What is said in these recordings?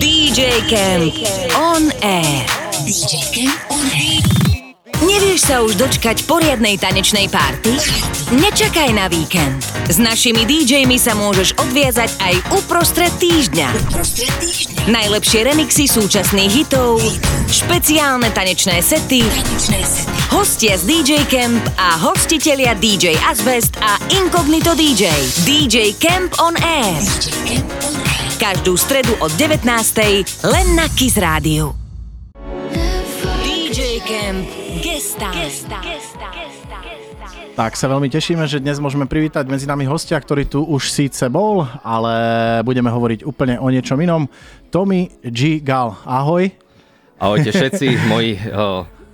DJ Camp On Air. DJ Camp On Air. Nevieš sa už dočkať poriadnej tanečnej party? Nečakaj na víkend. S našimi DJmi sa môžeš odviazať aj uprostred týždňa. Najlepšie remixy súčasných hitov, špeciálne tanečné sety, hostia z DJ Camp a hostitelia DJ Asbest a Incognito DJ. DJ Camp On Air. Každú stredu od 19:00 len na Kiss Rádiu. DJ Camp Gesta. Tak sa veľmi tešíme, že dnes môžeme privítať medzi nami hostia, ktorý tu už síce bol, ale budeme hovoriť úplne o niečom inom. Tommy G. Gal, ahoj. Ahojte všetci moji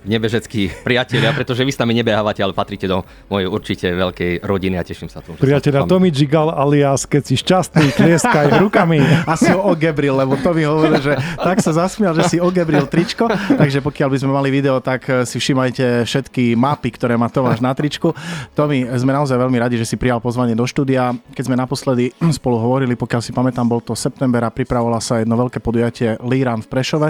nebežeckí priatelia, pretože vy s nami nebehávate, ale patrite do mojej určite veľkej rodiny a teším sa tomu. Priateľa Tommy G. Gal alias, keď si šťastný, tlieskaj rukami. Asi ho ogebril, lebo Tommy hovoril, že tak sa zasmial, že si ogebril tričko, takže pokiaľ by sme mali video, tak si všímajte všetky mapy, ktoré má Tomáš na tričku. Tommy, sme naozaj veľmi radi, že si prijal pozvanie do štúdia. Keď sme naposledy spolu hovorili, pokiaľ si pamätám, bol to september a pripravovala sa jedno veľké podujatie Liran v Prešove.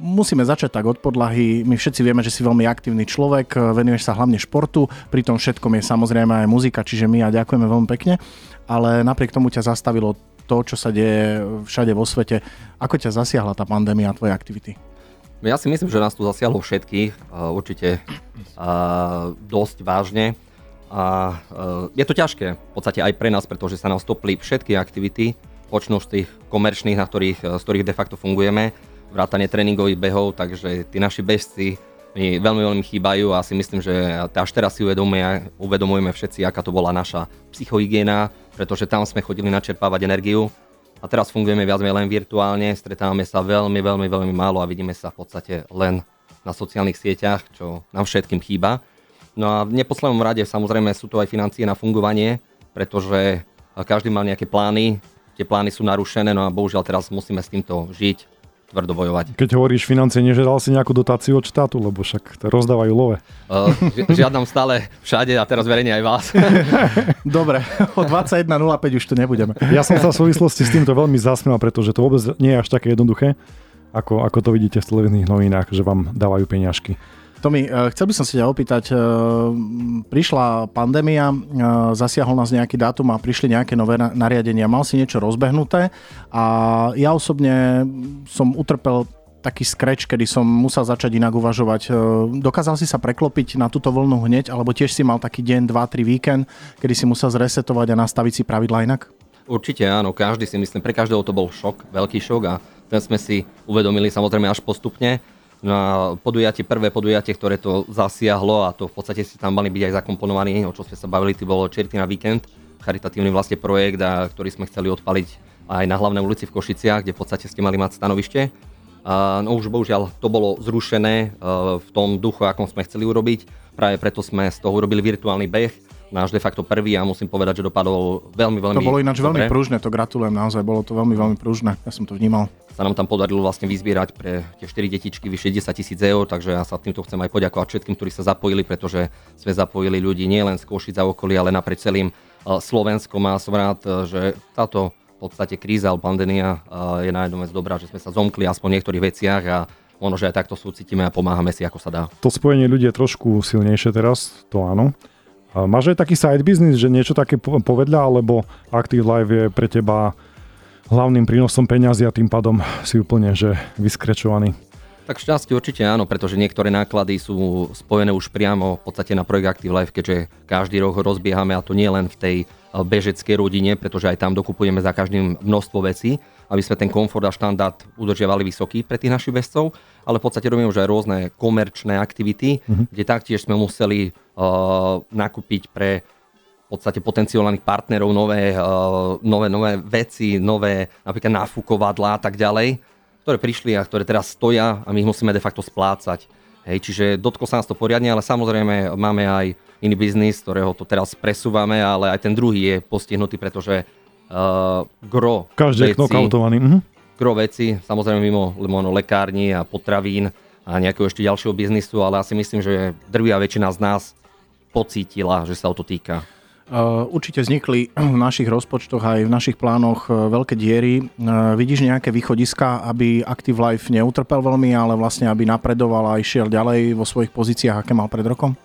Musíme začať tak od podlahy. My všetci vieme, že si veľmi aktívny človek, venuješ sa hlavne športu, pri tom všetkom je samozrejme aj muzika, čiže my a ďakujeme veľmi pekne, ale napriek tomu ťa zastavilo to, čo sa deje všade vo svete. Ako ťa zasiahla tá pandémia a tvoje aktivity? Ja si myslím, že nás tu zasiahlo všetkých, určite dosť vážne a je to ťažké v podstate aj pre nás, pretože sa nám stopli všetky aktivity, počnúť z tých komerčných, z ktorých de facto fungujeme, vrátane tréningových behov, takže tí naši bežci mi veľmi chýbajú a si myslím, že až teraz si uvedomujeme všetci, aká to bola naša psychohygiena, pretože tam sme chodili načerpávať energiu a teraz fungujeme viac menej len virtuálne, stretávame sa veľmi málo a vidíme sa v podstate len na sociálnych sieťach, čo nám všetkým chýba. No a v neposlednom rade samozrejme sú to aj financie na fungovanie, pretože každý mal nejaké plány, tie plány sú narušené, no a bohužiaľ teraz musíme s týmto žiť. Tvrdobojovať. Keď hovoríš financie, nežeral si nejakú dotáciu od štátu, lebo však rozdávajú love. Žiadam stále všade a teraz verejne aj vás. Dobre, o 21.05 už tu nebudeme. Ja som sa v súvislosti s týmto veľmi zasmial, pretože to vôbec nie je až také jednoduché, ako to vidíte v televíznych novinách, že vám dávajú peniažky. Tommy, chcel by som si ťa opýtať, prišla pandémia, zasiahol nás nejaký dátum a prišli nejaké nové nariadenia. Mal si niečo rozbehnuté a ja osobne som utrpel taký scratch, kedy som musel začať inak uvažovať. Dokázal si sa preklopiť na túto vlnu hneď, alebo tiež si mal taký deň, 2-3 víkend, kedy si musel zresetovať a nastaviť si pravidla inak? Určite áno, každý si myslím, pre každého to bol šok, veľký šok a ten sme si uvedomili samozrejme až postupne. Na prvé podujatie, ktoré to zasiahlo a to v podstate si tam mali byť aj zakomponovaní, o čo sme sa bavili, to bolo Čerty na víkend, charitatívny vlastne projekt, ktorý sme chceli odpaliť aj na hlavnej ulici v Košiciach, kde v podstate ste mali mať stanovište. No už bohužiaľ to bolo zrušené v tom duchu, akom sme chceli urobiť, práve preto sme z toho urobili virtuálny beh, náš de facto prvý a musím povedať, že dopadol veľmi dobre. To bolo ináč veľmi pružné, to gratulujem naozaj, bolo to veľmi pružné, ja som to vnímal. Sa nám tam podarilo vlastne vyzbierať pre tie 4 detičky vyše 10 000 eur, takže ja sa týmto chcem aj poďakovať všetkým, ktorí sa zapojili, pretože sme zapojili ľudí nielen z Košíc a okolia, ale naprieč celým Slovenskom a som rád, že táto v podstate kríza alebo pandémia je na jednu vec dobrá, že sme sa zomkli aspoň v niektorých veciach a ono, že aj takto súcitíme a pomáhame si, ako sa dá. To spojenie ľudí je trošku silnejšie teraz, to áno. Máš aj taký side business, že niečo také povedľa, alebo Active Life je pre teba hlavným prínosom peňazí a tým pádom si úplne že vyskrečovaný? Tak šťastie určite áno, pretože niektoré náklady sú spojené už priamo v podstate na projekt Active Life, keďže každý rok ho rozbiehame a to nie len v tej bežeckej rodine, pretože aj tam dokupujeme za každým množstvo vecí, aby sme ten komfort a štandard udržiavali vysoký pre tých našich bežcov, ale v podstate robíme už aj rôzne komerčné aktivity, kde taktiež sme museli nakúpiť pre v podstate potenciálnych partnerov nové veci, nové napríklad nafúkovadlá a tak ďalej, ktoré prišli a ktoré teraz stoja a my ich musíme de facto splácať. Hej, čiže dotklo sa nás to poriadne, ale samozrejme máme aj iný biznis, ktorého to teraz presúvame, ale aj ten druhý je postihnutý, pretože gro veci, samozrejme mimo lekárni a potravín a nejakého ešte ďalšieho biznisu, ale ja si myslím, že drvivá väčšina z nás pocítila, že sa o to týka. Určite vznikli v našich rozpočtoch aj v našich plánoch veľké diery. Vidíš nejaké východiska, aby Active Life neutrpel veľmi, ale vlastne aby napredoval a išiel ďalej vo svojich pozíciách, aké mal pred rokom?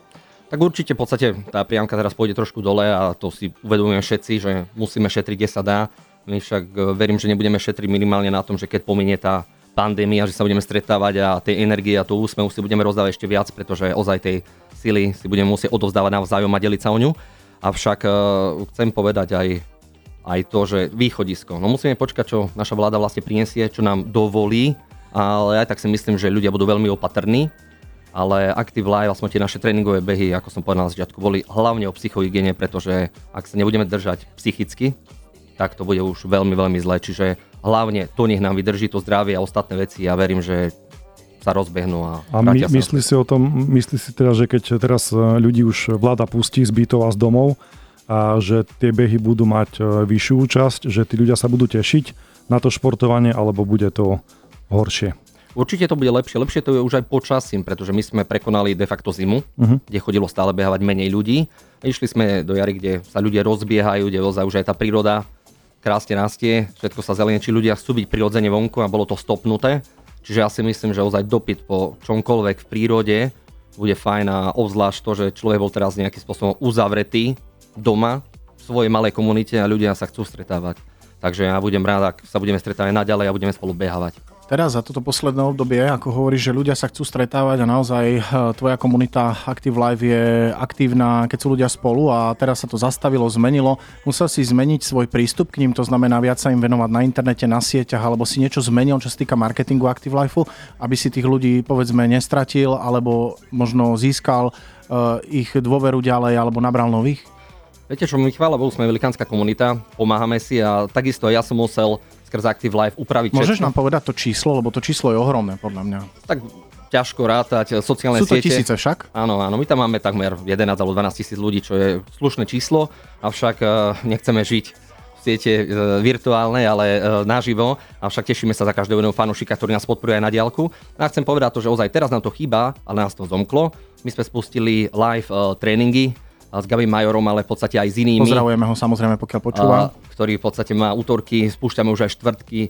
Tak určite v podstate tá priamka teraz pôjde trošku dole a to si uvedomujeme všetci, že musíme šetriť, kde sa dá. My však verím, že nebudeme šetriť minimálne na tom, že keď pominie tá pandémia, že sa budeme stretávať a tej energie a tú úsmev si budeme rozdávať ešte viac, pretože ozaj tej sily si budeme musieť odovzdávať navzájom a deliť sa o ňu. Avšak chcem povedať aj to, že východisko. No musíme počkať, čo naša vláda vlastne prinesie, čo nám dovolí, ale aj tak si myslím, že ľudia budú veľmi opatrní, ale Active Life, vlastne tie naše tréningové behy, ako som povedal na začiatku, boli hlavne o psychohygiene, pretože ak sa nebudeme držať psychicky, tak to bude už veľmi, veľmi zle. Čiže hlavne to nech nám vydrží to zdravie a ostatné veci. Ja verím, že sa rozbehnú a vrátia sa. Myslí si teda, že keď teraz ľudí už vláda pustí z bytov a z domov, a že tie behy budú mať vyššiu účasť, že tí ľudia sa budú tešiť na to športovanie, alebo bude to horšie? Určite to bude lepšie. Lepšie to je už aj počasím, pretože my sme prekonali de facto zimu, kde chodilo stále behávať menej ľudí. Išli sme do jary, kde sa ľudia rozbiehajú, kde už aj tá príroda krásne rastie, všetko sa zelenie, či ľudia chcú byť prirodzene vonku a bolo to stopnuté. Čiže ja si myslím, že ozaj dopyt po čomkoľvek v prírode bude fajn a obzvlášť to, že človek bol teraz nejakým spôsobom uzavretý doma v svojej malej komunite a ľudia sa chcú stretávať. Takže ja budem rád, ak sa budeme stretávať naďalej a budeme spolu behávať. Teraz za toto posledné obdobie, ako hovoríš, že ľudia sa chcú stretávať a naozaj tvoja komunita Active Life je aktívna, keď sú ľudia spolu a teraz sa to zastavilo, zmenilo. Musel si zmeniť svoj prístup k ním, to znamená viac sa im venovať na internete, na sieťach, alebo si niečo zmenil, čo sa týka marketingu Active Lifeu, aby si tých ľudí, povedzme, nestratil, alebo možno získal ich dôveru ďalej, alebo nabral nových? Viete čo, my chvála Bohu, sme velikánska komunita, pomáhame si a takisto ja som musel skrz Active Life upraviť. Môžeš nám povedať to číslo, lebo to číslo je ohromné podľa mňa. Tak ťažko rátať, sociálne siete. Sú to siete, tisíce však? Áno, áno, my tam máme takmer 11 alebo 12 tisíc ľudí, čo je slušné číslo, avšak nechceme žiť v siete virtuálnej, ale naživo, avšak tešíme sa za každého jedného fanúšika, ktorý nás podporuje aj na diaľku. A chcem povedať to, že ozaj teraz nám to chýba, ale nás to zomklo. My sme spustili live tréningy s Gabi Majorom, ale v podstate aj s inými. Pozdravujeme ho samozrejme, pokiaľ počúva. Ktorý v podstate má útorky, spúšťame už aj štvrtky,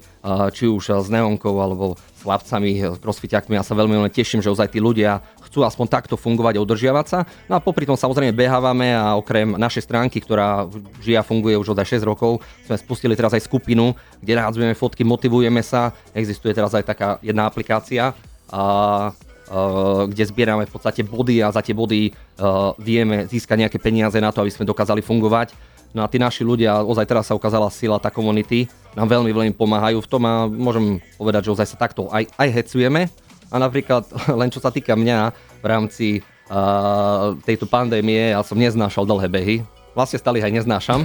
či už s neonkou alebo s chlapcami, crossfiťákmi. Ja sa veľmi teším, že ozaj tí ľudia chcú aspoň takto fungovať a udržiavať sa. No a popri tom samozrejme behávame a okrem našej stránky, ktorá žije a funguje už od 6 rokov, sme spustili teraz aj skupinu, kde nahádzujeme fotky, motivujeme sa. Existuje teraz aj taká jedna aplikácia, kde zbierame v podstate body a za tie body vieme získať nejaké peniaze na to, aby sme dokázali fungovať. No a tí naši ľudia, ozaj teraz sa ukázala sila, tá komunity, nám veľmi veľmi pomáhajú v tom a môžem povedať, že ozaj sa takto aj hecujeme. A napríklad, len čo sa týka mňa, v rámci tejto pandémie, ja som neznášal dlhé behy. Vlastne stále aj neznášam,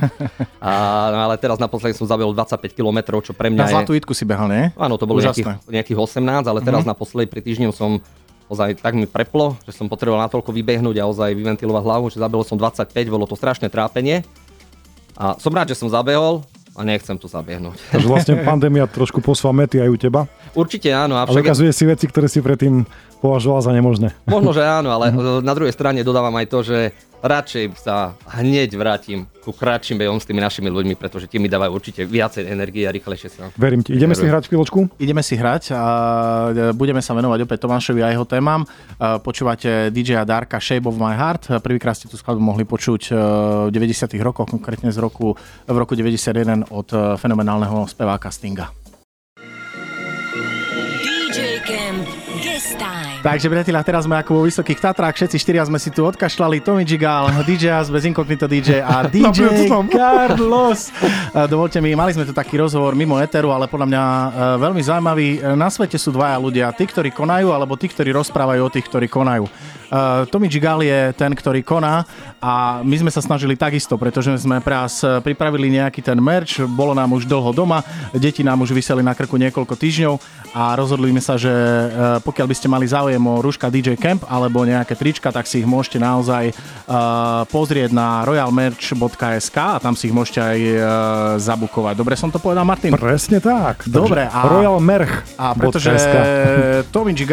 ale teraz naposledy som zabehol 25 km, čo pre mňa je... Na zlatú Jitku si behal, nie? Áno, to bolo nejakých 18, ale teraz naposledy pri týždňu som... Ozaj tak mi preplo, že som potreboval natoľko vybehnúť a ozaj vyventilovať hlavu, že zabehol som 25, bolo to strašné trápenie. A som rád, že som zabehol a nechcem to zabehnúť. Takže vlastne pandémia trošku posúva mety aj u teba? Určite áno. A ukazuje si veci, ktoré si predtým považoval za nemožné. Možno, že áno, ale na druhej strane dodávam aj to, že radšej sa hneď vrátim ku kratším behom s tými našimi ľuďmi, pretože tie mi dávajú určite viacej energie a rýchlejšie sa. Verím ti. Ideme si hrať chvíľočku? Ideme si hrať a budeme sa venovať opäť Tomášovi a jeho témam. Počúvate DJ-a Darka Shape of My Heart. Prvýkrát ste tú skladbu mohli počuť v 90. rokoch, konkrétne v roku 91 od fenomenálneho speváka Stinga. DJ Camp Time. Takže priatelia, teraz sme ako vo Vysokých Tatrách, všetci štyria sme si tu odkašľali, Tommy G, DJ Asbest, Incognito DJ a DJ Carlos. Dovolte mi, mali sme tu taký rozhovor mimo éteru, ale podľa mňa veľmi zaujímavý. Na svete sú dvaja ľudia, tí, ktorí konajú, alebo tí, ktorí rozprávajú o tých, ktorí konajú. Tommy G je ten, ktorý koná a my sme sa snažili takisto, pretože sme pre vás pripravili nejaký ten merch, bolo nám už dlho doma, deti nám už viseli na krku niekoľko týždňov a rozhodli sme sa, že pokiaľ by ste mali záujem o rúška DJ Camp alebo nejaké trička, tak si ich môžete naozaj pozrieť na royalmerch.sk a tam si ich môžete aj zabukovať. Dobre som to povedal, Martin? Presne tak. Dobre. A royalmerch.sk. A pretože Tommy G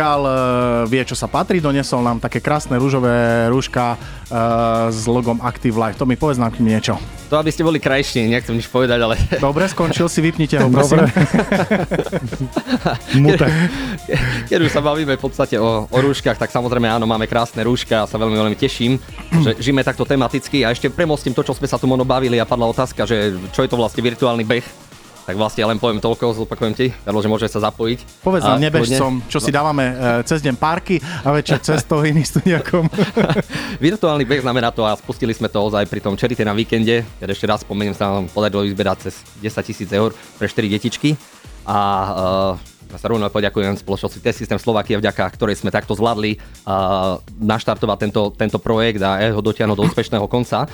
vie, čo sa patrí, donesol nám také krásne rúžové rúška s logom Active Life. To mi povedz nám niečo. To, aby ste boli krajší, nechcem nič povedať, ale... Dobre, skončil si, vypnite ho, prosím. Dobre. Keď už sa bavíme v podstate o rúškach, tak samozrejme áno, máme krásne rúška a sa veľmi, veľmi teším, že žijeme takto tematicky a ešte premostím to, čo sme sa tu bavili a padla otázka, že čo je to vlastne virtuálny beh. Tak vlastne ja len poviem toľko, zopakujem ti, Karlo, že môže sa zapojiť. Povedz nám nebežcom, čo si dávame cez deň parky a večer cestohy iný studiakom. Virtuálny beh znamená to a spustili sme to ozaj pri tom Čerty na víkende. Ja ešte raz spomeniem, sa nám podarilo vyzberať cez 10 000 eur pre 4 detičky. A ja sa rovno poďakujem spoločnosti Test System Slovakia, vďaka ktorej sme takto zvládli naštartovať tento projekt a ho dotiahnuť do úspešného konca.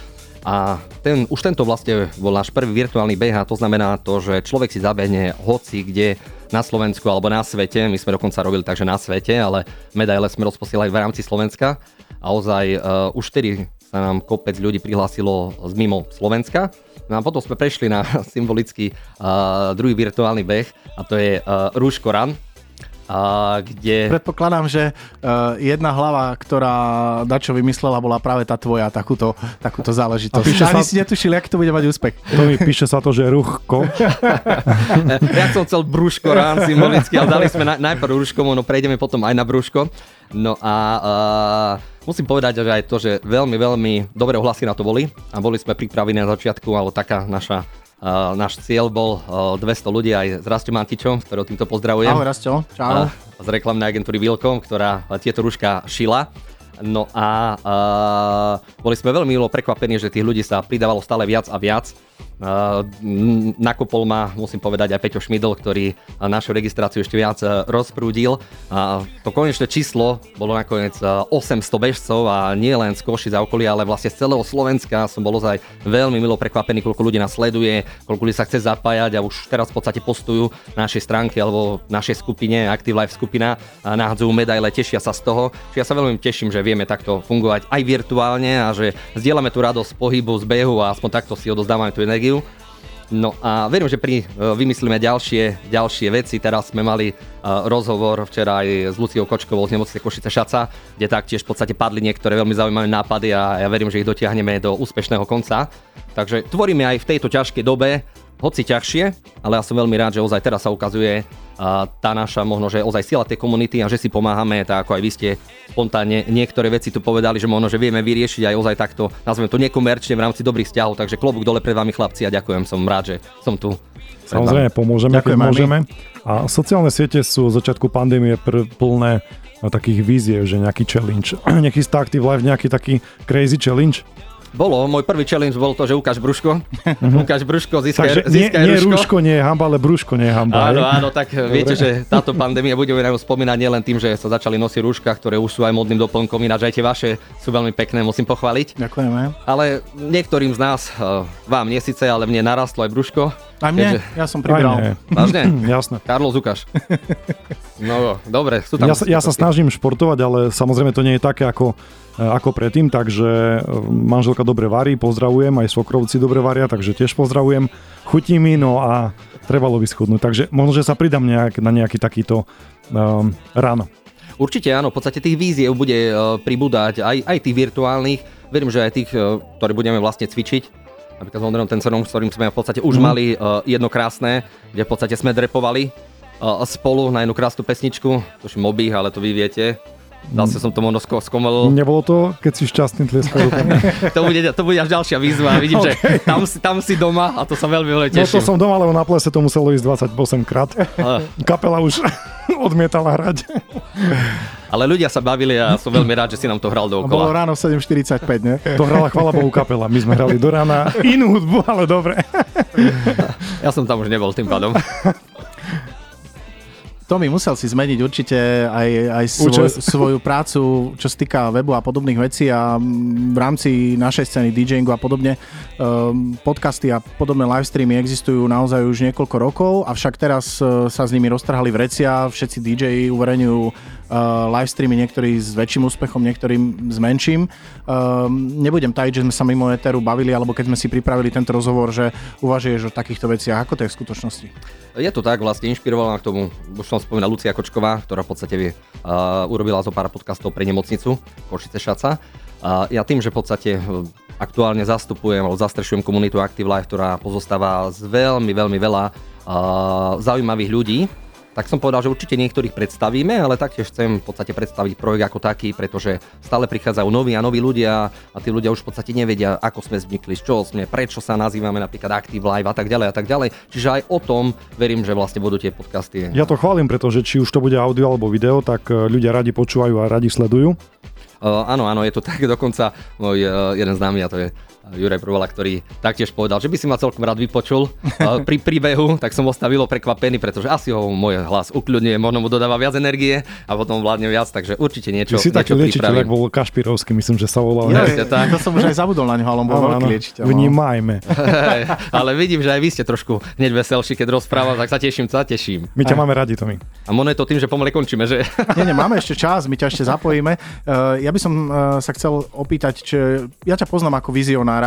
A už tento vlastne bol náš prvý virtuálny beh a to znamená to, že človek si zabehne hoci kde na Slovensku alebo na svete. My sme dokonca robili takže na svete, ale medaile sme rozposielali v rámci Slovenska. A ozaj už 4 sa nám kopec ľudí prihlásilo z mimo Slovenska. No a potom sme prešli na symbolický druhý virtuálny beh a to je Rúško Ran. Kde... Predpokladám, že jedna hlava, ktorá dačo vymyslela, bola práve tá tvoja, takúto záležitosť. Ani si netušil, jak to bude mať úspech. To mi píše sa to, že ruchko. Ja som chcel brúško rán symbolicky, ale dali sme najprv rúško, no prejdeme potom aj na brúško. No a musím povedať, že aj to, že veľmi, veľmi dobré ohlasy na to boli a boli sme pripravení na začiatku, ale taká naša náš cieľ bol 200 ľudí aj s Rastom Antičom, ktorého týmto pozdravujem. Ahoj Rasto, čau. Z reklamnej agentúry Vilkom, ktorá tieto rúška šila. No a boli sme veľmi milo prekvapení, že tých ľudí sa pridávalo stále viac a viac. Nakopol ma, musím povedať, aj Peťo Šmidl, ktorý našu registráciu ešte viac rozprúdil. To konečné číslo bolo nakoniec 800 bežcov a nie len z Košic a okolia, ale vlastne z celého Slovenska. Som bol ozaj veľmi milo prekvapený, koľko ľudí nás sleduje, koľko ľudí sa chce zapájať a už teraz v podstate postujú na našej stránke alebo v našej skupine, Active Life skupina, nahádzajú medaile, tešia sa z toho. Čiže ja sa veľmi teším, že vieme takto fungovať aj virtuálne a že zdieľame tú radosť pohybu, z behu a aspoň takto si odozdávame tú energiu. No a verím, že vymyslíme ďalšie veci. Teraz sme mali rozhovor včera aj s Luciou Kočkovou z Nemocnice Košice Šaca, kde taktiež v podstate padli niektoré veľmi zaujímavé nápady a ja verím, že ich dotiahneme do úspešného konca. Takže tvoríme aj v tejto ťažkej dobe, hoci ťažšie, ale ja som veľmi rád, že ozaj teraz sa ukazuje tá naša možno, že ozaj sila tej komunity a že si pomáhame, tak ako aj vy ste spontánne niektoré veci tu povedali, že možno, že vieme vyriešiť aj ozaj takto, nazveme to nekomerčne v rámci dobrých vzťahov, takže klobúk dole pred vami chlapci a ďakujem, som rád, že som tu. Samozrejme, pomôžeme, keď môžeme. A sociálne siete sú od začiatku pandémie plné takých víziev, že nejaký challenge. Nechystá Active Life nejaký taký crazy challenge? Bolo, môj prvý challenge bol to, že ukáž brúško. Ukáž brúško, získaj rúško. Takže nie rúško, nie je hamba, ale brúško nie je hamba. Áno, áno, tak dobre. Viete, že táto pandémia budeme na ňu spomínať nielen tým, že sa začali nosiť rúška, ktoré už sú aj modným doplnkom, ináč aj tie vaše sú veľmi pekné, musím pochváliť. Ďakujeme. Ale niektorým z nás, vám nie síce, ale mne narastlo aj brúško. A mne? Keďže... Ja som pribral. Vážne? Jasné. Karlo, ukáž. No, dobre. Sú tam ja sa snažím športovať, ale samozrejme to nie je také ako predtým, takže manželka dobre varí, pozdravujem, aj svokrovci dobre varia, takže tiež pozdravujem, chutí mi, no a trebalo by schudnúť, takže možno, že sa pridám na nejaký takýto ráno. Určite áno, v podstate tých víziev bude pribúdať, aj tých virtuálnych, verím, že aj tých, ktoré budeme vlastne cvičiť. Napríklad s Ondrejom Tencerom, s ktorým sme v podstate už mali jedno krásne, kde v podstate sme drepovali spolu na jednu krásnu pesničku, tuším obých, ale to vy viete. Zase som to možno skomolil. Nebolo to, keď si šťastný tlieskal. to bude až ďalšia výzva. Vidím, okay. Že tam si doma a to sa veľmi, veľmi teším. No to som doma, lebo na plese to muselo ísť 28 krát. Kapela už odmietala hrať. Ale ľudia sa bavili a som veľmi rád, že si nám to hral dookola. A bolo ráno 7:45, ne? To hrala chvála Bohu kapela. My sme hrali do rána inú hudbu, ale dobre. Ja som tam už nebol tým pádom. Tommy, musel si zmeniť určite aj svoju prácu, čo sa týka webu a podobných vecí a v rámci našej scény DJingu a podobne. Podcasty a podobné livestreamy existujú naozaj už niekoľko rokov, avšak teraz sa s nimi roztrhali vrecia, všetci DJi uverejňujú livestreamy, niektorí s väčším úspechom, niektorým s menším. Nebudem tajiť, že sme sa mimo eteru bavili, alebo keď sme si pripravili tento rozhovor, že uvažuješ o takýchto veciach. Ako to je v skutočnosti? Je to tak, vlastne inšpirovala k tomu, už som spomínal, Lucia Kočková, ktorá v podstate urobila zo pár podcastov pre Nemocnicu Košice Šaca. Ja tým, že v podstate aktuálne zastupujem alebo zastrešujem komunitu Active Life, ktorá pozostáva z veľmi veľa zaujímavých ľudí, tak som povedal, že určite niektorých predstavíme, ale taktiež chcem v podstate predstaviť projekt ako taký, pretože stále prichádzajú noví a noví ľudia a tí ľudia už v podstate nevedia, ako sme vznikli, z čoho sme, prečo sa nazývame napríklad Active Life a tak ďalej. Čiže aj o tom verím, že vlastne budú tie podcasty. Ja to chválim, pretože či už to bude audio alebo video, tak ľudia radi počúvajú a radi sledujú. Áno, je to tak, dokonca môj jeden známy, a to je Juraj Prvola, ktorý taktiež povedal, že by si ma celkom rád vypočul pri príbehu, tak som ho stavilo prekvapený, pretože asi ho môj hlas ukľudňuje, možno mu dodáva viac energie a potom vládne viac, takže určite niečo pripravím. Si taký liečiteľ, ak bol Kašpirovský, myslím, že sa volal. To som už aj zabudol na ňoho, ale on bol veľký liečiteľ. Vnímajme. Ale vidím, že aj vy ste trošku hneď veselší, keď rozprávam, tak sa teším. My ťa máme radi, Tommy. A možno je to tým, že pomaly končíme, že? Nie, máme ešte čas, my ťa ešte zapojíme. Ja by som sa chcel opýtať, či ja ťa poznám ako vizionára.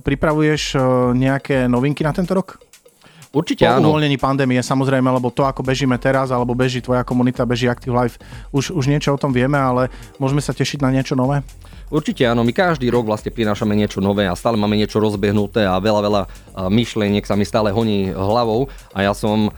Pripravuješ nejaké novinky na tento rok? Určite áno. Po uvoľnení pandémie samozrejme, lebo to, ako bežíme teraz, alebo beží tvoja komunita, beží Active Life, už niečo o tom vieme, ale môžeme sa tešiť na niečo nové? Určite áno, my každý rok vlastne prinášame niečo nové a stále máme niečo rozbehnuté a veľa myšlieniek sa mi stále honí hlavou a ja som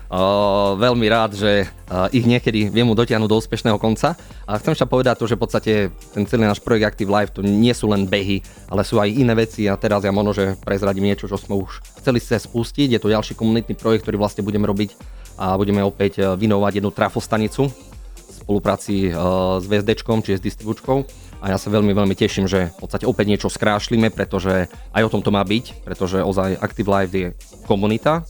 veľmi rád, že ich niekedy viem dotiahnuť do úspešného konca. A chcem sa povedať to, že v podstate ten celý náš projekt Active Life to nie sú len behy, ale sú aj iné veci a teraz ja možno, že prezradím niečo, čo sme už chceli sa spustiť. Je to ďalší komunitný projekt, ktorý vlastne budeme robiť a budeme opäť vynovať jednu trafostanicu v spolupráci s VSDčkom, čiže s distribučkou. A ja sa veľmi teším, že v podstate opäť niečo skrášlime, pretože aj o tom to má byť, pretože ozaj Active Life je komunita,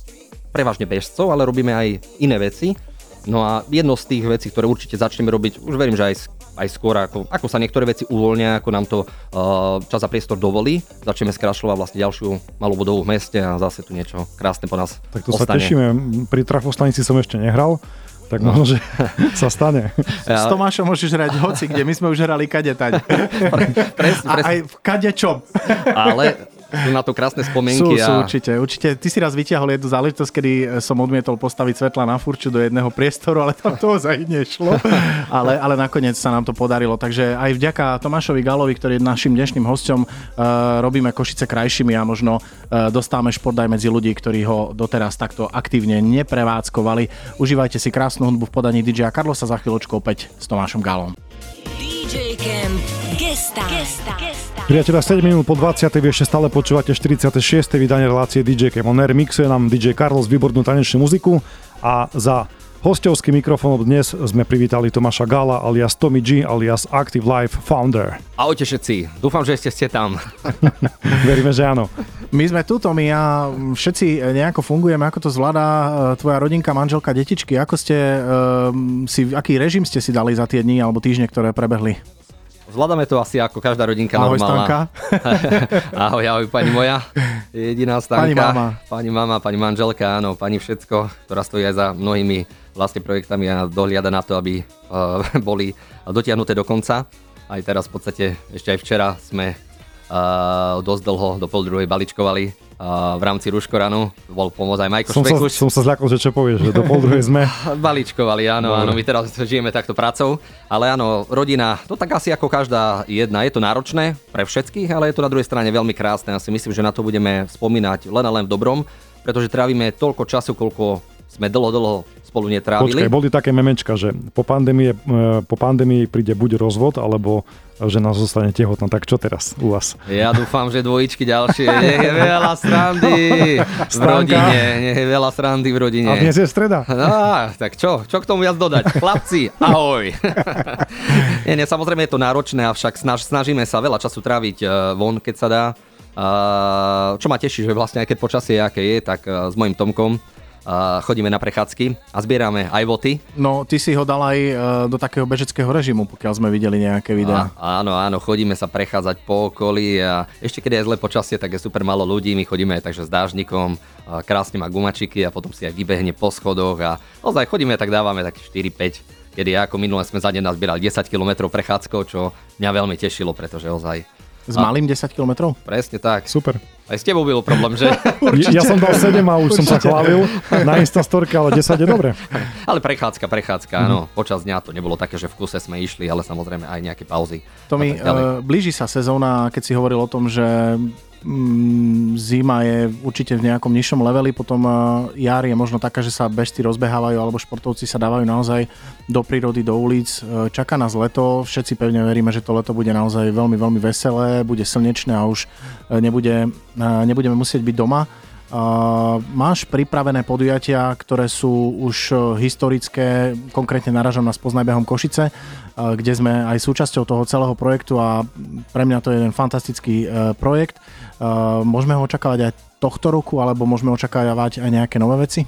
prevažne bežcov, ale robíme aj iné veci. No a jedno z tých vecí, ktoré určite začneme robiť, už verím, že aj skôr, ako sa niektoré veci uvoľnia, ako nám to čas a priestor dovolí, začneme skrášľovať vlastne ďalšiu malú budovu v meste a zase tu niečo krásne po nás ostane. Tak to ostane. Sa tešíme, pri trafostanici som ešte nehral. Tak možno, že sa stane. S Tomášom môžeš hrať hoci, kde my sme už hrali kadetať. Presne. Aj v kadečom. Ale sú na to krásne spomienky. Sú určite. Ty si raz vyťahol jednu záležitosť, kedy som odmietol postaviť svetla na furču do jedného priestoru, ale tam toho zaj nešlo. Ale nakoniec sa nám to podarilo. Takže aj vďaka Tomášovi Galovi, ktorý je našim dnešným hosťom, robíme Košice krajšími a možno dostávame šport aj medzi ľudí, ktorí ho doteraz takto aktívne neprevádzkovali. Užívajte si krásnu hudbu v podaní DJ-a Karlosa, za chvíľočku opäť s Tomášom Galom. DJ Camp. Gesta. Priatelia, 7 minút po 20. Vy ešte stále počúvate 46. vydanie relácie DJ Camp On Air. Mixuje nám DJ Carlos výbornú tanečnú muziku a za hostovským mikrofónom dnes sme privítali Tomáša Gala alias Tommy G alias Active Life Founder. Ahojte všetci, dúfam, že ste tam. Veríme, že áno. My sme tu, Tommy, a všetci nejako fungujeme. Ako to zvládá tvoja rodinka, manželka, detičky? Aký režim ste si dali za tie dni alebo týždne, ktoré prebehli? Zvládame to asi ako každá rodinka normálna. Ahoj, pani moja. Jediná Stanka. Pani mama, pani manželka, áno, pani všetko, ktorá stojí aj za mnohými vlastne projektami a dohliada na to, aby boli dotiahnuté do konca. Aj teraz v podstate, ešte aj včera sme dosť dlho do 1:30 baličkovali v rámci Rúško Ranu. Bol pomôcť aj Majko Špekuš. Som sa zľakol, že čo povieš, že do 1:30 sme... Baličkovali, áno, my teraz žijeme takto prácou. Ale áno, rodina, to tak asi ako každá jedna. Je to náročné pre všetkých, ale je to na druhej strane veľmi krásne. Ja si myslím, že na to budeme spomínať len v dobrom, pretože trávime toľko času, koľko sme dlho spolu netrávili. Počkaj, boli také memečka, že po pandémii príde buď rozvod, alebo žena zostane tehotná. Tak čo teraz u vás? Ja dúfam, že dvojičky ďalšie. Nech je veľa srandy v rodine. A dnes je streda. Tak čo k tomu viac dodať? Chlapci, ahoj. Nie, samozrejme je to náročné, avšak snažíme sa veľa času tráviť von, keď sa dá. Čo ma teší, že vlastne aj keď počasie aké je, tak s mojím Tomkom chodíme na prechádzky a zbierame aj voty. No, ty si ho dal aj do takého bežeckého režimu, pokiaľ sme videli nejaké videá. Áno, chodíme sa prechádzať po okolí a ešte keď je zlé počasie, tak je super málo ľudí, my chodíme aj takže s dážnikom, krásne má gumačiky a potom si aj vybehne po schodoch a ozaj chodíme, tak dávame taký 4-5, kedy ako minule sme za deň nazbierali 10 km prechádzkou, čo mňa veľmi tešilo, pretože ozaj... S malým 10 km? Presne tak. Super. Aj s tebou bol problém, že? Ja som dal 7 a už som sa chválil na Instastorke, ale 10 je dobre. Ale prechádzka, áno. Počas dňa to nebolo také, že v kuse sme išli, ale samozrejme aj nejaké pauzy. Tomi, blíži sa sezóna, keď si hovoril o tom, že zima je určite v nejakom nižšom leveli, potom jar je možno taká, že sa bežci rozbehávajú alebo športovci sa dávajú naozaj do prírody, do ulic. Čaká nás leto, všetci pevne veríme, že to leto bude naozaj veľmi, veľmi veselé, bude slnečné a už nebudeme musieť byť doma. Máš pripravené podujatia, ktoré sú už historické, konkrétne naražam na Spoznaj Behom Košice, kde sme aj súčasťou toho celého projektu a pre mňa to je jeden fantastický projekt. Môžeme ho očakávať aj tohto roku, alebo môžeme očakávať aj nejaké nové veci?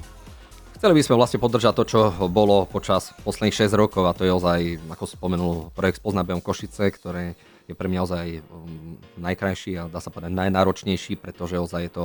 Chceli by sme vlastne podržať to, čo bolo počas posledných 6 rokov a to je ozaj, ako spomenul, projekt Spoznaj Behom Košice, ktoré je pre mňa ozaj najkrajší a dá sa povedať najnáročnejší, pretože ozaj je to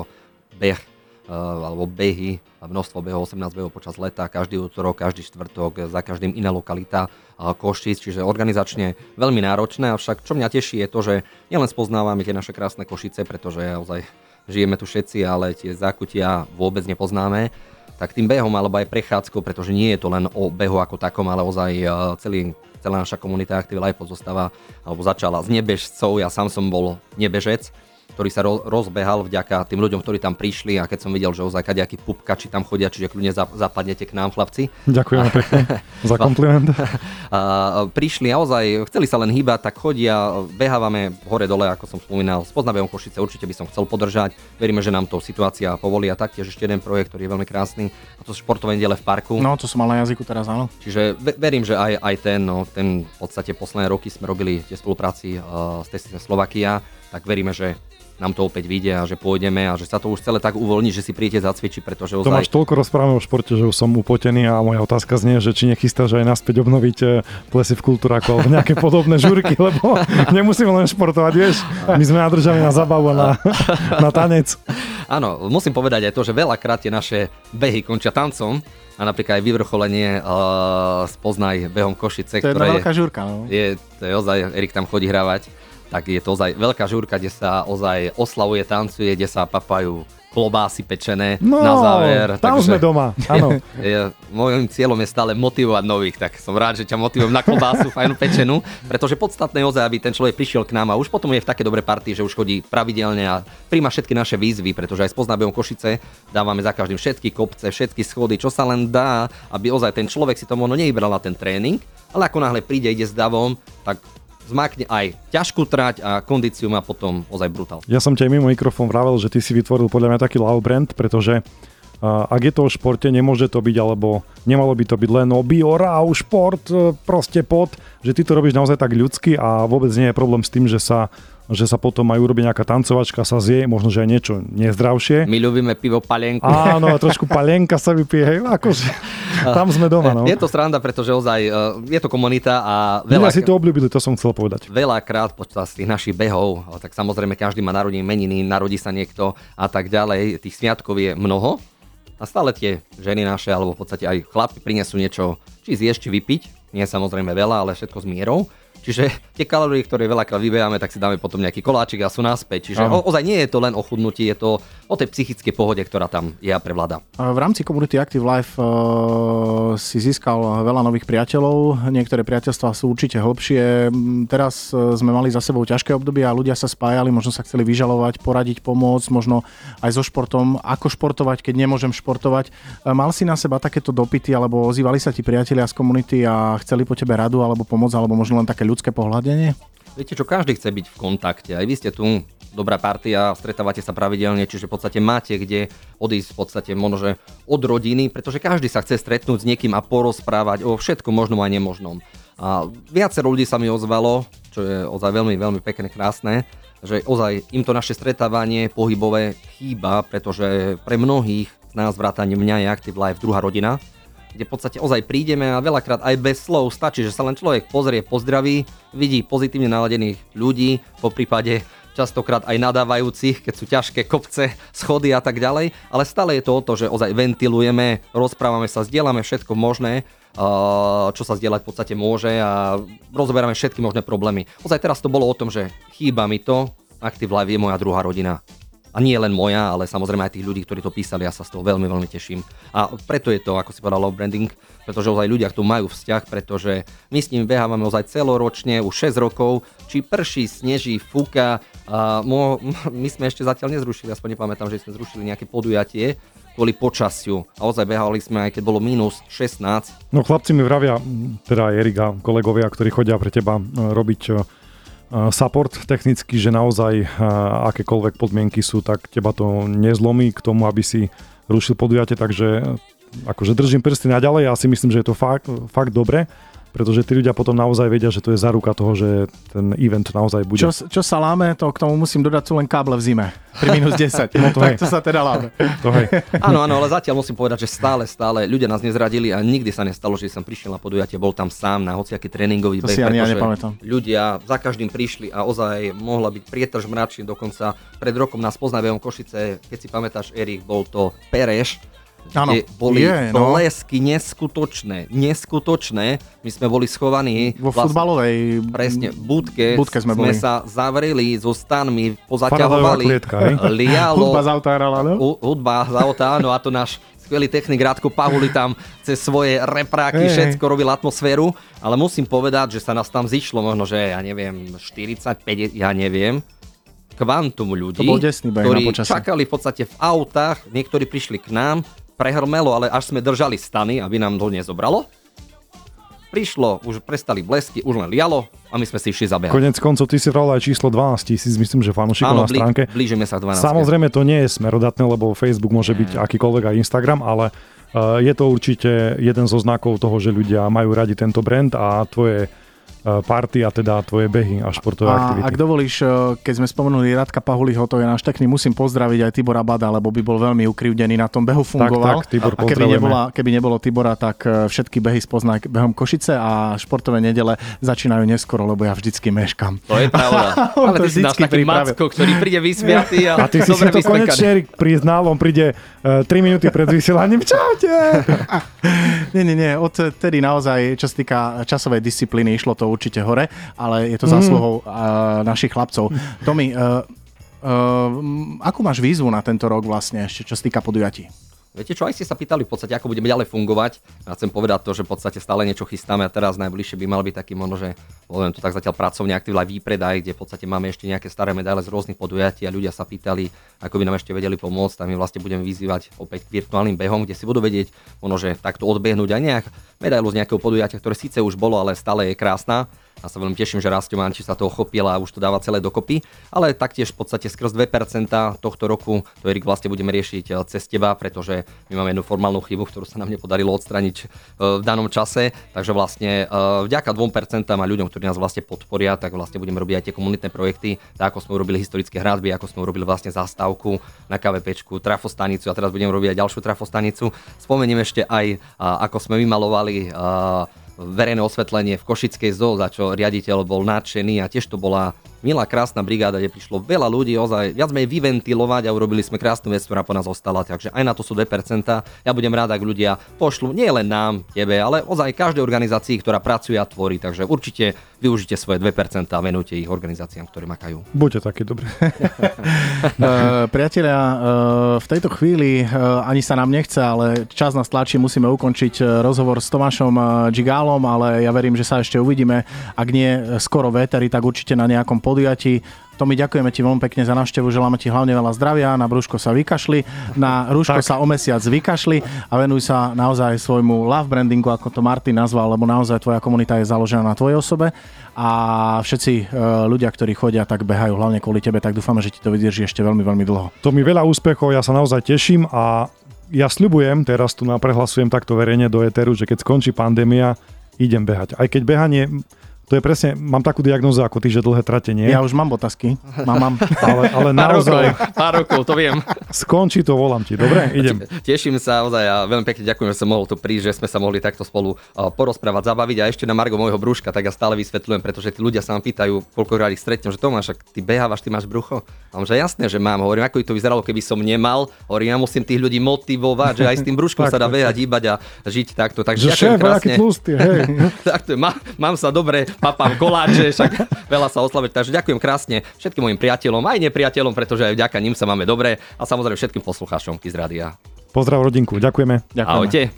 beh alebo behy, množstvo behov, 18 behov počas leta, každý útorok, každý štvrtok, za každým iná lokalita Košíc, čiže organizačne veľmi náročné, avšak čo mňa teší je to, že nielen spoznávame tie naše krásne Košice, pretože naozaj žijeme tu všetci, ale tie zákutia vôbec nepoznáme, tak tým behom alebo aj prechádzkou, pretože nie je to len o behu ako takom, ale ozaj celá naša komunita Active Life pozostáva alebo začala z nebežcov, ja sám som bol nebežec, ktorý sa rozbehal vďaka tým ľuďom, ktorí tam prišli a keď som videl, že ozaj kadejakí pupkači tam chodia, čiže kľudne zapadnete k nám, chlapci. Ďakujeme pekne za kompliment. Prišli a ozaj chceli sa len hýbať, tak chodia, behávame hore dole, ako som spomínal, Spoznaj Behom Košice, určite by som chcel podržať. Veríme, že nám to situácia povolí a taktiež ešte jeden projekt, ktorý je veľmi krásny, a to sú športové nedele v parku. No, to som mal na jazyku teraz, áno. Čiže verím, že aj ten v podstate posledné roky sme robili tie spolupráci s Test System Slovakia, tak veríme, že nám to opäť vidia, že pôjdeme a že sa to už celé tak uvoľní, že si príjete zacvičiť, pretože ozaj... To máš toľko rozprávame o športe, že už som upotený a moja otázka znie, že či nechystáš aj naspäť obnoviť plesy v kultúráku alebo nejaké podobné žúrky, lebo nemusíme len športovať, vieš? My sme nadržali na zabavu, na tanec. Áno, musím povedať aj to, že veľakrát tie naše behy končia tancom, a napríklad aj vyvrcholenie Spoznaj Behom Košice, to je ktoré veľká žúrka, no? To je ozaj, Erik tam chodí hrávať. Tak je to ozaj veľká žúrka, kde sa ozaj oslavuje, tancuje, kde sa papajú klobásy pečené na záver. Tam takže sme doma, áno. Mojím cieľom je stále motivovať nových, tak som rád, že ťa motivujem na klobásu fajnú pečenú, pretože podstatné je ozaj, aby ten človek prišiel k nám a už potom je v také dobrej partii, že už chodí pravidelne a príjma všetky naše výzvy, pretože aj Spoznaj Behom Košice dávame za každým všetky kopce, všetky schody, čo sa len dá, aby ozaj ten človek si to možno nevybral na ten tréning, ale ako náhle príde, ide s davom, tak zmákne aj ťažkú trať a kondíciu má potom ozaj brutál. Ja som ťa mimo mikrofón vravel, že ty si vytvoril podľa mňa taký love brand, pretože ak je to o športe, nemôže to byť, alebo nemalo by to byť len o biorau, šport, proste pot, že ty to robíš naozaj tak ľudsky a vôbec nie je problém s tým, že sa potom aj urobí nejaká tancovačka, sa zje, možno, že aj niečo nezdravšie. My ľubíme pivo palienku. Áno, trošku palienka sa vypije, akože tam sme doma. No. Je to sranda, pretože ozaj je to komunita a veľa... Ľudia si to obľúbili, to som chcel povedať. Veľakrát počas tých našich behov, tak samozrejme každý má meniny, narodí sa niekto a tak ďalej, tých sviatkov je mnoho a stále tie ženy naše, alebo v podstate aj chlapi prinesú niečo, či zjesť, či vypiť, nie samozrejme veľa, ale všetko s mierou. Čiže tie kalórie, ktoré veľakrát vyberáme, tak si dáme potom nejaký koláčik a sú naspäť. Čiže ozaj nie je to len o chudnutí, je to o tej psychickej pohode, ktorá tam je a prevláda. V rámci komunity Active Life si získal veľa nových priateľov. Niektoré priateľstvá sú určite hlbšie. Teraz sme mali za sebou ťažké obdobie a ľudia sa spájali, možno sa chceli vyžalovať, poradiť, pomôcť, možno aj so športom, ako športovať, keď nemôžem športovať. Mal si na seba takéto dopity, alebo ozývali sa ti priatelia z komunity a chceli po tebe radu alebo pomoc, alebo možno len také ľudské pohľadenie? Viete čo, každý chce byť v kontakte. Aj vy ste tu, dobrá partia, stretávate sa pravidelne, čiže v podstate máte kde odísť v podstate možno, že od rodiny, pretože každý sa chce stretnúť s niekým a porozprávať o všetkom možnom a nemožnom. A viacero ľudí sa mi ozvalo, čo je ozaj veľmi, veľmi pekné, krásne, že ozaj im to naše stretávanie pohybové chýba, pretože pre mnohých z nás, vrátane mňa, je Active Life druhá rodina, kde v podstate ozaj prídeme a veľakrát aj bez slov stačí, že sa len človek pozrie, pozdraví, vidí pozitívne naladených ľudí, po prípade častokrát aj nadávajúcich, keď sú ťažké kopce, schody a tak ďalej, ale stále je to o to, že ozaj ventilujeme, rozprávame sa, zdieľame všetko možné, čo sa zdieľať v podstate môže a rozoberáme všetky možné problémy. Ozaj teraz to bolo o tom, že chýba mi to, Active Life je moja druhá rodina. A nie len moja, ale samozrejme aj tých ľudí, ktorí to písali, ja sa z toho veľmi, veľmi teším. A preto je to, ako si povedal, love branding, pretože ozaj ľudia tu majú vzťah, pretože my s ním behávame ozaj celoročne, už 6 rokov, či prší, sneží, fúka. My sme ešte zatiaľ nezrušili, aspoň nepamätám, že sme zrušili nejaké podujatie kvôli počasiu. A ozaj behali sme, aj keď bolo minus 16. No chlapci mi vravia, teda Erik a kolegovia, ktorí chodia pre teba robiť support technicky, že naozaj akékoľvek podmienky sú, tak teba to nezlomí k tomu, aby si rušil podujatie, takže akože držím prsty naďalej, ja si myslím, že je to fakt dobre, pretože tí ľudia potom naozaj vedia, že to je záruka toho, že ten event naozaj bude. Čo sa láme, to k tomu musím dodať, sú len káble v zime, pri minus 10, no to tak hej. To sa teda láme. Áno, ale zatiaľ musím povedať, že stále ľudia nás nezradili a nikdy sa nestalo, že som prišiel na podujatie, bol tam sám na hociaký tréningový beh, pretože ľudia za každým prišli a ozaj mohla byť prietrž mračne, dokonca pred rokom nás Spoznaj Behom Košice, keď si pamätáš, Erik, bol to Pereš, kde boli blesky neskutočné. My sme boli schovaní vo futbalovej budke sme sa zavreli so stanmi, pozaťahovali klietka, lialo, hudba z auta, no a to náš skvelý technik Radko Pavuli tam cez svoje repráky všetko robil atmosféru, ale musím povedať, že sa nás tam zišlo možno, že ja neviem 40, 50, ja neviem kvantum ľudí, ktorí čakali v podstate v autách, niektorí prišli k nám, prehrmelo, ale až sme držali stany, aby nám to nezobralo. Prišlo, už prestali blesky, už len lialo a my sme si išli zabehať. Konec koncov, ty si vral aj číslo 12,000, myslím, že fanúšikov na stránke. Áno, blížime sa 12. Samozrejme to nie je smerodatné, lebo Facebook môže byť akýkoľvek aj Instagram, ale je to určite jeden zo znakov toho, že ľudia majú radi tento brand a tvoje party a teda tvoje behy a športové aktivity. Ak dovolíš, keď sme spomenuli Radka Pahuliho, to je náš technik, musím pozdraviť aj Tibora Bada, lebo by bol veľmi ukrivdený, na tom behu fungoval. Tak, Tibor, a keby nebolo Tibora, tak všetky behy Spoznaj Behom Košice a športové nedele začínajú neskoro, lebo ja vždycky meškam. To je pravda. Ale ty si náš taký macko, ktorý príde vysmiatý. A ty si si to konečne priznal, on príde 3 minúty pred vysielaním. Čaute! Nie, odtedy naozaj, čo sa týka časovej disciplíny, išlo to určite hore, ale je to zásluhou našich chlapcov. Tommy, akú máš výzvu na tento rok vlastne ešte, čo sa týka podujatí? Viete čo, aj ste sa pýtali v podstate, ako budeme ďalej fungovať. Ja chcem povedať to, že v podstate stále niečo chystáme a teraz najbližšie by mal byť taký možno, že to tak zatiaľ pracovne Active Life výpredaj, kde v podstate máme ešte nejaké staré medaile z rôznych podujatí a ľudia sa pýtali, ako by nám ešte vedeli pomôcť. A my vlastne budeme vyzývať opäť k virtuálnym behom, kde si budú vedieť možno, že takto odbehnúť aj nejak medailu z nejakého podujatia, ktoré síce už bolo, ale stále je krásna. Ja sa veľmi teším, že Rasto Antič sa toho chopil a už to dáva celé dokopy, ale taktiež v podstate skrz 2% tohto roku to Erik vlastne budeme riešiť cez teba, pretože my máme jednu formálnu chybu, ktorú sa nám nepodarilo odstraniť v danom čase, takže vlastne vďaka 2% a ľuďom, ktorí nás vlastne podporia, tak vlastne budeme robiť aj tie komunitné projekty, tak ako sme urobili historické hradby, ako sme urobili vlastne zastávku na KVPčku, trafostanicu a teraz budeme robiť aj ďalšiu trafostanicu. Spomeniem ešte aj ako sme vymalovali verejné osvetlenie v Košickej zoo, za čo riaditeľ bol nadšený a tiež to bola milá, krásna brigáda, kde prišlo veľa ľudí, ozaj viac sme vyventilovať a urobili sme krásnu vec, ktorá po nás ostala, takže aj na to sú 2%. Ja budem rád, ak ľudia pošlu, nie len nám, tebe, ale ozaj každej organizácii, ktorá pracuje a tvorí, takže určite využite svoje 2% a venujte ich organizáciám, ktoré makajú. Buďte takí dobrí. Priatelia, v tejto chvíli ani sa nám nechce, ale čas nás tlačí, musíme ukončiť rozhovor s Tomášom Gigal, ale ja verím, že sa ešte uvidíme. Ak nie skoro v éteri, tak určite na nejakom podujatí. Tomi, ďakujeme ti veľmi pekne za návštevu, želáme ti hlavne veľa zdravia, na brúško sa vykašli, na rúško sa o mesiac vykašli a venuj sa naozaj svojmu love brandingu, ako to Martin nazval, lebo naozaj tvoja komunita je založená na tvojej osobe a všetci ľudia, ktorí chodia, tak behajú hlavne kvôli tebe, tak dúfame, že ti to vydrží ešte veľmi, veľmi dlho. Tomi, veľa úspechov, ja sa naozaj teším a ja sľubujem, teraz tu prehlasujem takto verejne do éteru, že keď skončí pandémia, idem behať. Aj keď behanie To je presne, mám takú diagnózu ako ty, že dlhé tratenie. Ja už mám otázky. Mám. Ale naozaj... Pár rokov, to viem. Skončí to, volám ti. Dobre, idem. Teším sa ozaj a veľmi pekne ďakujem, že som mohol tu prísť, že sme sa mohli takto spolu porozprávať, zabaviť. A ešte na margo môjho brúška, tak ja stále vysvetľujem, pretože tí ľudia sa ma pýtajú, koľkokrát ich stretnem, že Tomáš, ak ty behávaš, ty máš brucho. A on, že jasné, že mám. Hovorím, ako by to vyzeralo, keby som nemal. Hovorím, ja musím tých ľudí motivovať, že aj s tým brúškom sa dá behať, hýbať a žiť takto. Takže ďakujem krásne. Takto mám sa dobre. Papám koláče, však veľa sa oslaviť. Takže ďakujem krásne všetkým mojim priateľom, aj nepriateľom, pretože aj vďaka nim sa máme dobre a samozrejme všetkým poslucháčom Kiss Rádia. Pozdrav rodinku, ďakujeme. Ahojte.